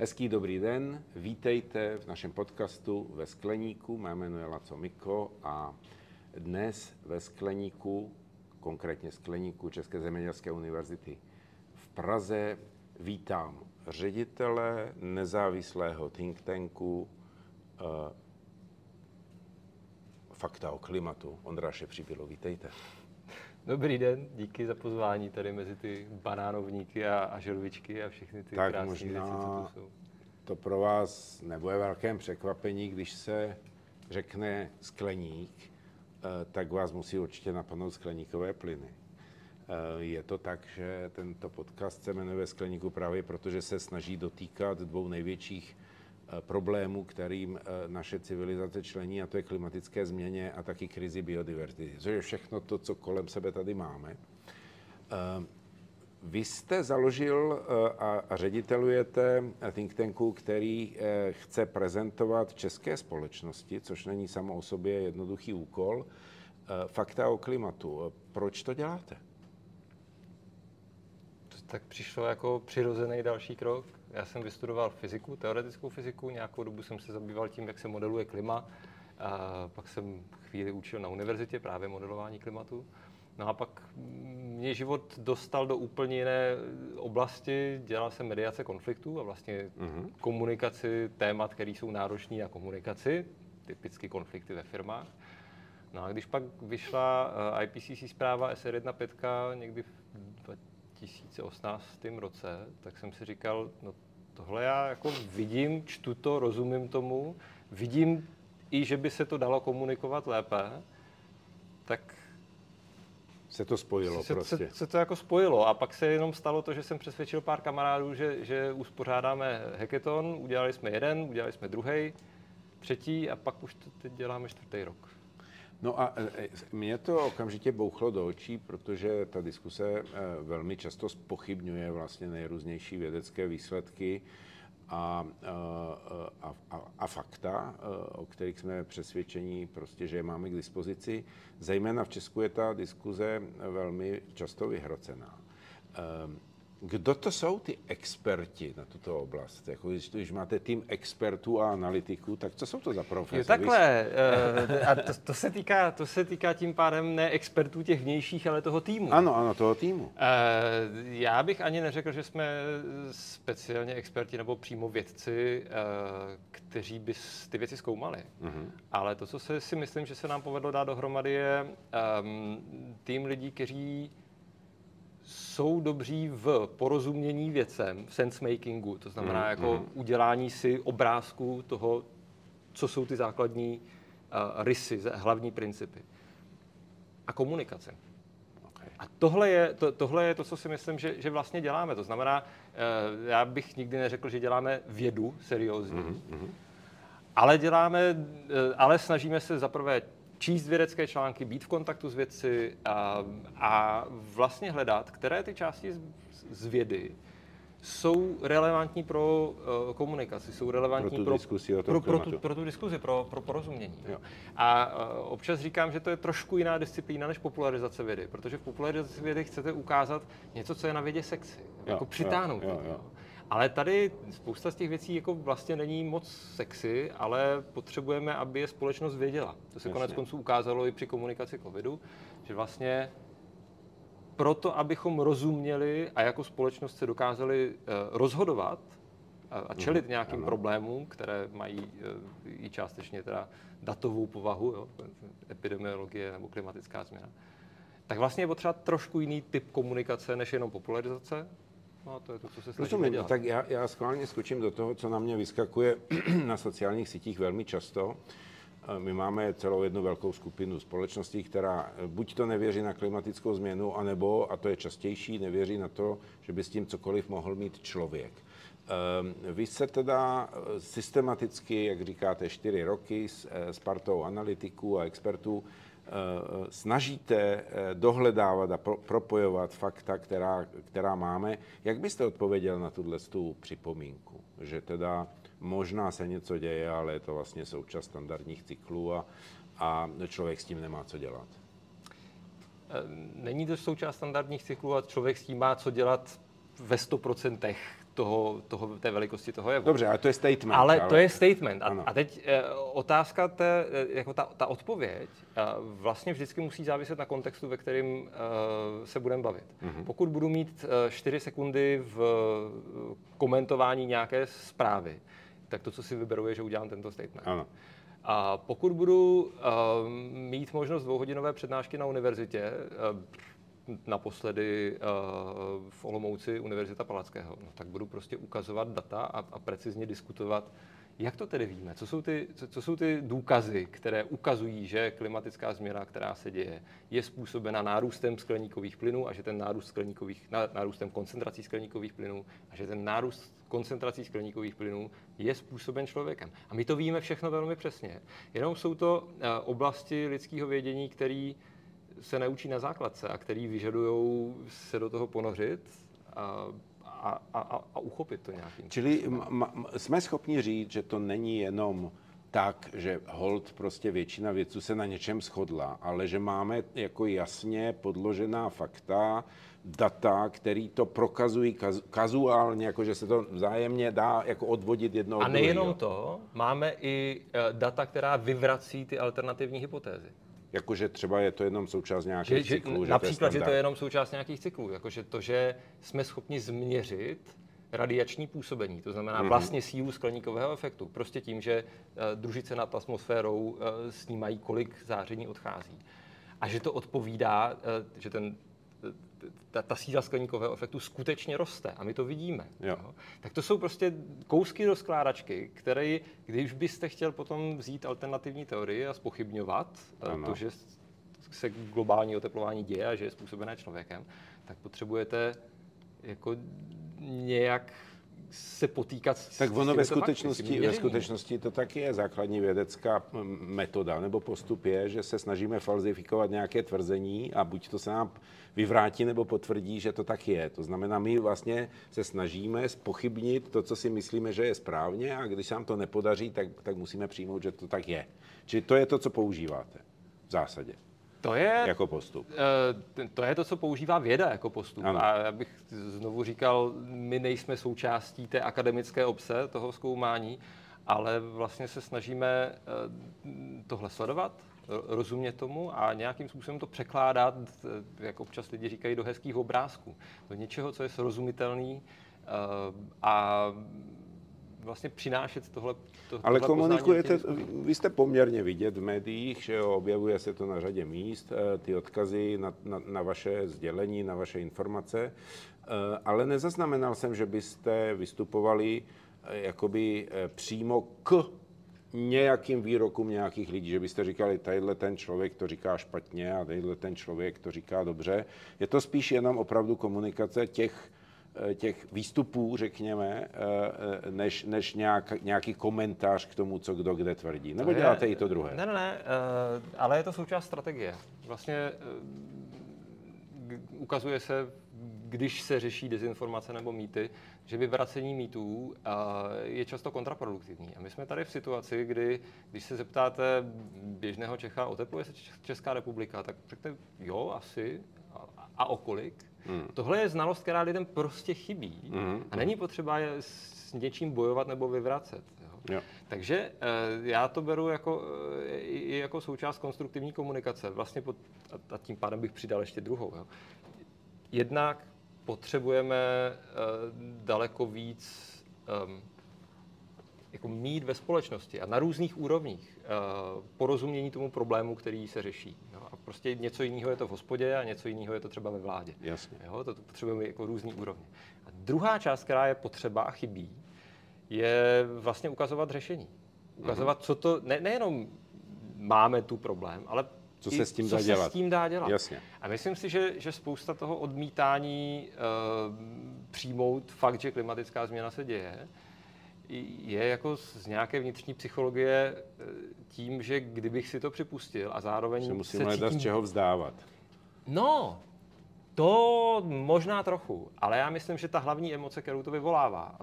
Hezký dobrý den, vítejte v našem podcastu Ve skleníku. Mé jméno je Laco Miko a dnes ve skleníku, konkrétně skleníku České zemědělské univerzity v Praze, vítám ředitele nezávislého think tanku Fakta o klimatu, Ondráše Přibylu. Vítejte. Dobrý den, díky za pozvání tady mezi ty banánovníky a želvičky a všechny ty tak krásné věci, co tu jsou. To pro vás nebude velkém překvapení, když se řekne skleník, tak vás musí určitě napadnout skleníkové plyny. Je to tak, že tento podcast se jmenuje Ve skleníku právě protože se snaží dotýkat dvou největších problémů, kterým naše civilizace člení, a to je klimatické změně a taky krizi biodiverzity. To je všechno to, co kolem sebe tady máme. Vy jste založil a ředitelujete think tanku, který chce prezentovat české společnosti, což není samo o sobě jednoduchý úkol, fakta o klimatu. Proč to děláte? Tak přišlo jako přirozený další krok. Já jsem vystudoval fyziku, teoretickou fyziku, nějakou dobu jsem se zabýval tím, jak se modeluje klima. A pak jsem chvíli učil na univerzitě právě modelování klimatu. No a pak mě život dostal do úplně jiné oblasti. Dělal jsem mediace konfliktů a vlastně komunikaci témat, které jsou náročné na komunikaci, typicky konflikty ve firmách. No a když pak vyšla IPCC zpráva SR1.5 někdy v 2018. roce, tak jsem si říkal, no tohle já jako vidím, čtu to, rozumím tomu, vidím i, že by se to dalo komunikovat lépe, tak se to spojilo prostě. Se to jako spojilo a pak se jenom stalo to, že jsem přesvědčil pár kamarádů, že uspořádáme hackathon, udělali jsme jeden, udělali jsme druhý, třetí a pak už to teď děláme čtvrtý rok. No a mě to okamžitě bouchlo do očí, protože ta diskuse velmi často zpochybňuje vlastně nejrůznější vědecké výsledky a fakta, o kterých jsme přesvědčeni prostě, že je máme k dispozici. Zejména v Česku je ta diskuse velmi často vyhrocená. Kdo to jsou ty experti na tuto oblast? Jako, když máte tým expertů a analytiků, tak co jsou to za profesory? Takhle. A to se týká tím pádem ne expertů těch vnějších, ale toho týmu. Ano, toho týmu. Já bych ani neřekl, že jsme speciálně experti nebo přímo vědci, kteří by ty věci zkoumali. Uh-huh. Ale to, co si myslím, že se nám povedlo dát dohromady, je tým lidí, kteří jsou dobří v porozumění věcem, v sensemakingu, to znamená jako udělání si obrázku toho, co jsou ty základní rysy, hlavní principy. A komunikace. Okay. A tohle je to, co si myslím, že vlastně děláme. To znamená, já bych nikdy neřekl, že děláme vědu seriózní, ale snažíme se zaprvé číst vědecké články, být v kontaktu s vědci a vlastně hledat, které ty části z vědy jsou relevantní pro komunikaci, jsou relevantní pro tu diskuzi, pro porozumění. Jo. A občas říkám, že to je trošku jiná disciplína než popularizace vědy, protože v popularizaci vědy chcete ukázat něco, co je na vědě sexy, jako přitáhnout. Jo. Ale tady spousta z těch věcí jako vlastně není moc sexy, ale potřebujeme, aby je společnost věděla. To se koneckonců ukázalo i při komunikaci covidu, že vlastně proto, abychom rozuměli a jako společnost se dokázali rozhodovat a čelit nějakým problémům, které mají i částečně teda datovou povahu, jo, epidemiologie nebo klimatická změna, tak vlastně je potřeba trošku jiný typ komunikace než jenom popularizace. No, to je to, co se snažíme dělat. Tak já schválně skočím do toho, co na mě vyskakuje na sociálních sítích velmi často. My máme celou jednu velkou skupinu společností, která buď to nevěří na klimatickou změnu, anebo, a to je častější, nevěří na to, že by s tím cokoliv mohl mít člověk. Vy se teda systematicky, jak říkáte, 4 roky s partou analytiků a expertů snažíte dohledávat a propojovat fakta, která máme. Jak byste odpověděl na tuto připomínku? Že teda možná se něco děje, ale je to vlastně součást standardních cyklů a člověk s tím nemá co dělat. Není to součást standardních cyklů a člověk s tím má co dělat ve 100%. té velikosti toho jevu. Dobře, ale to je statement. Ale to je statement. A teď otázka, jako ta odpověď, vlastně vždycky musí záviset na kontextu, ve kterém se budeme bavit. Mm-hmm. Pokud budu mít 4 sekundy v komentování nějaké zprávy, tak to, co si vyberu, je, že udělám tento statement. Ano. A pokud budu mít možnost 2hodinové přednášky na univerzitě, naposledy v Olomouci Univerzita Palackého, no, tak budu prostě ukazovat data a precizně diskutovat, jak to tedy víme, co jsou ty důkazy, které ukazují, že klimatická změna, která se děje, je způsobena nárůstem skleníkových plynů a že ten nárůstem koncentrací skleníkových plynů a že ten nárůst koncentrací skleníkových plynů je způsoben člověkem. A my to víme všechno velmi přesně. Jenom jsou to oblasti lidského vědění, které se neučí na základce a který vyžadují se do toho ponořit a uchopit to nějakým. Čili jsme schopni říct, že to není jenom tak, že holt prostě většina vědců se na něčem shodla, ale že máme jako jasně podložená fakta, data, který to prokazují kazuálně, jako že se to vzájemně dá jako odvodit jedno od druhého. A nejenom to, máme i data, která vyvrací ty alternativní hypotézy. Jakože třeba je to jenom součást nějakých cyklů. Například, že to je jenom součást nějakých cyklů. Jakože to, že jsme schopni změřit radiační působení, to znamená vlastně sílu skleníkového efektu. Prostě tím, že družice nad atmosférou snímají, kolik záření odchází. A že to odpovídá, že ta síla skleníkového efektu skutečně roste a my to vidíme. No? Tak to jsou prostě kousky do skládačky, které, když byste chtěl potom vzít alternativní teorie a zpochybňovat to, že se globální oteplování děje a že je způsobené člověkem, tak potřebujete jako nějak se potýkat s tak ono ve skutečnosti to taky je základní vědecká metoda nebo postup je, že se snažíme falzifikovat nějaké tvrzení a buď to se nám vyvrátí nebo potvrdí, že to tak je. To znamená, my vlastně se snažíme zpochybnit to, co si myslíme, že je správně a když se nám to nepodaří, tak musíme přijmout, že to tak je. Čili to je to, co používáte v zásadě. To je, jako postup. To je to, co používá věda jako postup. Ano. A já bych znovu říkal, my nejsme součástí té akademické obce, toho zkoumání, ale vlastně se snažíme tohle sledovat, rozumět tomu a nějakým způsobem to překládat, jak občas lidi říkají, do hezkých obrázků. Do něčeho, co je srozumitelný a vlastně přinášet tohle ale komunikujete, vy jste poměrně vidět v médiích, že objevuje se to na řadě míst, ty odkazy na vaše sdělení, na vaše informace, ale nezaznamenal jsem, že byste vystupovali jakoby přímo k nějakým výrokům nějakých lidí, že byste říkali, tadyhle ten člověk to říká špatně a tadyhle ten člověk to říká dobře. Je to spíš jenom opravdu komunikace těch výstupů, řekněme, než nějaký komentář k tomu, co kdo kde tvrdí. Nebo děláte i to druhé? Ne, ale je to součást strategie. Vlastně ukazuje se, když se řeší dezinformace nebo mýty, že vyvracení mýtů je často kontraproduktivní. A my jsme tady v situaci, kdy, když se zeptáte běžného Čecha, otepluje se Česká republika, tak řekne jo, asi, a o kolik? Tohle je znalost, která lidem prostě chybí a není potřeba s něčím bojovat nebo vyvracet. Jo. Takže já to beru jako součást konstruktivní komunikace. Vlastně a tím pádem bych přidal ještě druhou. Jo. Jednak potřebujeme daleko víc jako mít ve společnosti a na různých úrovních porozumění tomu problému, který se řeší. Jo, a prostě něco jiného je to v hospodě a něco jiného je to třeba ve vládě. Jasně. Jo, to potřebujeme jako různý úrovně. A druhá část, která je potřeba a chybí, je vlastně ukazovat řešení. Ukazovat, co to, nejenom máme tu problém, ale co se s tím dá dělat. Jasně. A myslím si, že spousta toho odmítání přijmout fakt, že klimatická změna se děje, je jako z nějaké vnitřní psychologie tím, že kdybych si to připustil a zároveň se musím hledat, z čeho vzdávat. No, to možná trochu, ale já myslím, že ta hlavní emoce, kterou to vyvolává,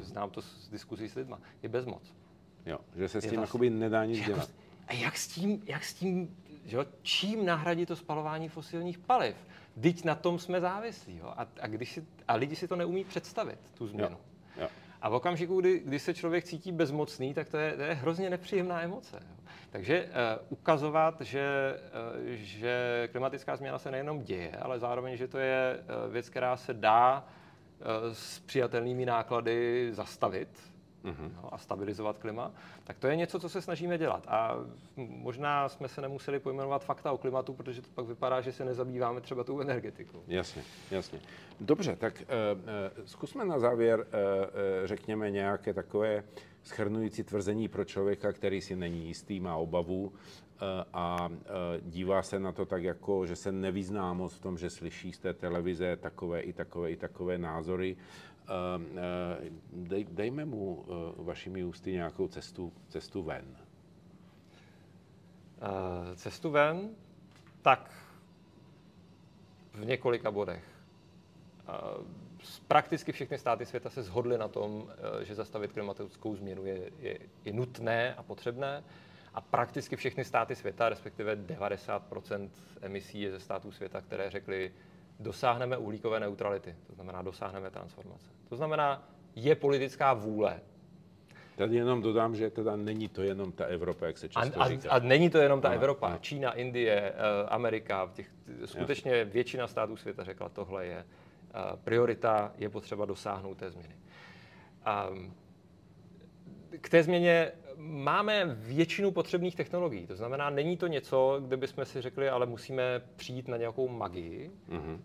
znám to z diskuzí s lidma, je bezmoc. Jo, že se s tím nedá nic dělat. A jak s tím že jo, čím nahradit to spalování fosilních paliv? Vždyť na tom jsme závislí, jo? A lidi si to neumí představit, tu změnu. Jo. A v okamžiku, kdy se člověk cítí bezmocný, tak to je hrozně nepříjemná emoce. Jo? Takže ukazovat, že klimatická změna se nejenom děje, ale zároveň, že to je věc, která se dá s přijatelnými náklady zastavit, a stabilizovat klima, tak to je něco, co se snažíme dělat. A možná jsme se nemuseli pojmenovat Fakta o klimatu, protože to pak vypadá, že se nezabýváme třeba tou energetikou. Jasně. Dobře, tak zkusme na závěr, řekněme, nějaké takové shrnující tvrzení pro člověka, který si není jistý, má obavu a dívá se na to tak, jako že se nevyzná moc v tom, že slyší z té televize takové názory. Dejme mu vašimi ústy nějakou cestu ven. Cestu ven? Tak v několika bodech. Prakticky všechny státy světa se shodly na tom, že zastavit klimatickou změnu je nutné a potřebné. A prakticky všechny státy světa, respektive 90% emisí je ze států světa, které řekly, dosáhneme uhlíkové neutrality, to znamená dosáhneme transformace. To znamená, je politická vůle. Tady jenom dodám, že teda není to jenom ta Evropa, jak se často říká. A není to jenom ta Evropa. Ano. Čína, Indie, Amerika, skutečně většina států světa řekla, tohle je priorita, je potřeba dosáhnout té změny. K té změně máme většinu potřebných technologií, to znamená, není to něco, kde bychom si řekli, ale musíme přijít na nějakou magii. Mm-hmm.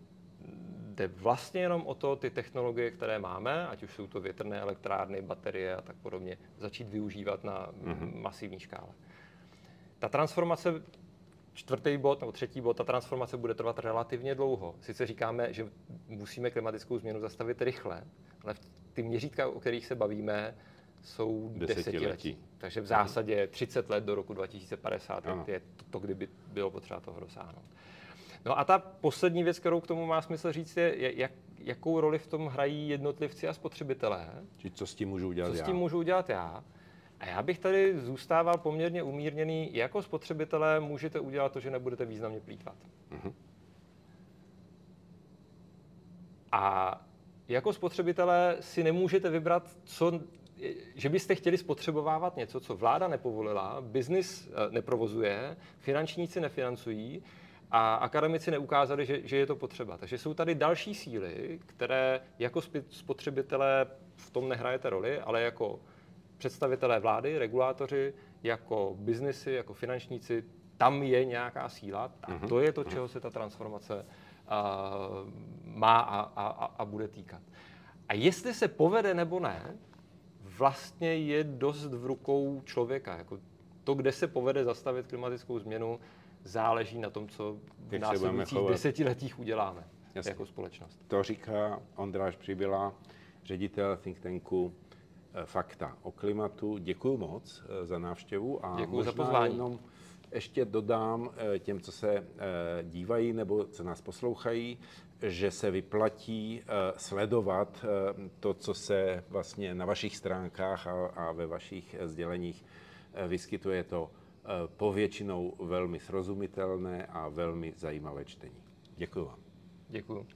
Jde vlastně jenom o to, ty technologie, které máme, ať už jsou to větrné elektrárny, baterie a tak podobně, začít využívat na masivní škále. Ta transformace, čtvrtý bod nebo třetí bod, ta transformace bude trvat relativně dlouho. Sice říkáme, že musíme klimatickou změnu zastavit rychle, ale ty měřítka, o kterých se bavíme, jsou desetiletí. Takže v zásadě 30 let do roku 2050 je to, kdyby bylo potřeba toho dosáhnout. No a ta poslední věc, kterou k tomu má smysl říct, je jakou roli v tom hrají jednotlivci a spotřebitelé. Či co s tím můžu udělat já? A já bych tady zůstával poměrně umírněný. Jako spotřebitelé můžete udělat to, že nebudete významně plýtvat. Mm-hmm. A jako spotřebitelé si nemůžete vybrat, že byste chtěli spotřebovávat něco, co vláda nepovolila, biznis neprovozuje, finančníci nefinancují a akademici neukázali, že je to potřeba. Takže jsou tady další síly, které jako spotřebitelé v tom nehrajete roli, ale jako představitelé vlády, regulátoři, jako biznisy, jako finančníci, tam je nějaká síla a to je to, čeho se ta transformace má a bude týkat. A jestli se povede nebo ne, vlastně je dost v rukou člověka. Jako to, kde se povede zastavit klimatickou změnu, záleží na tom, co v následujících desetiletích uděláme jako společnost. To říká Ondráš Přibyla, ředitel think tanku Fakta o klimatu. Děkuju moc za návštěvu a děkuju za pozvání. Jenom ještě dodám těm, co se dívají nebo co nás poslouchají, že se vyplatí sledovat to, co se vlastně na vašich stránkách a ve vašich sděleních vyskytuje. To povětšinou velmi srozumitelné a velmi zajímavé čtení. Děkuju vám. Děkuju.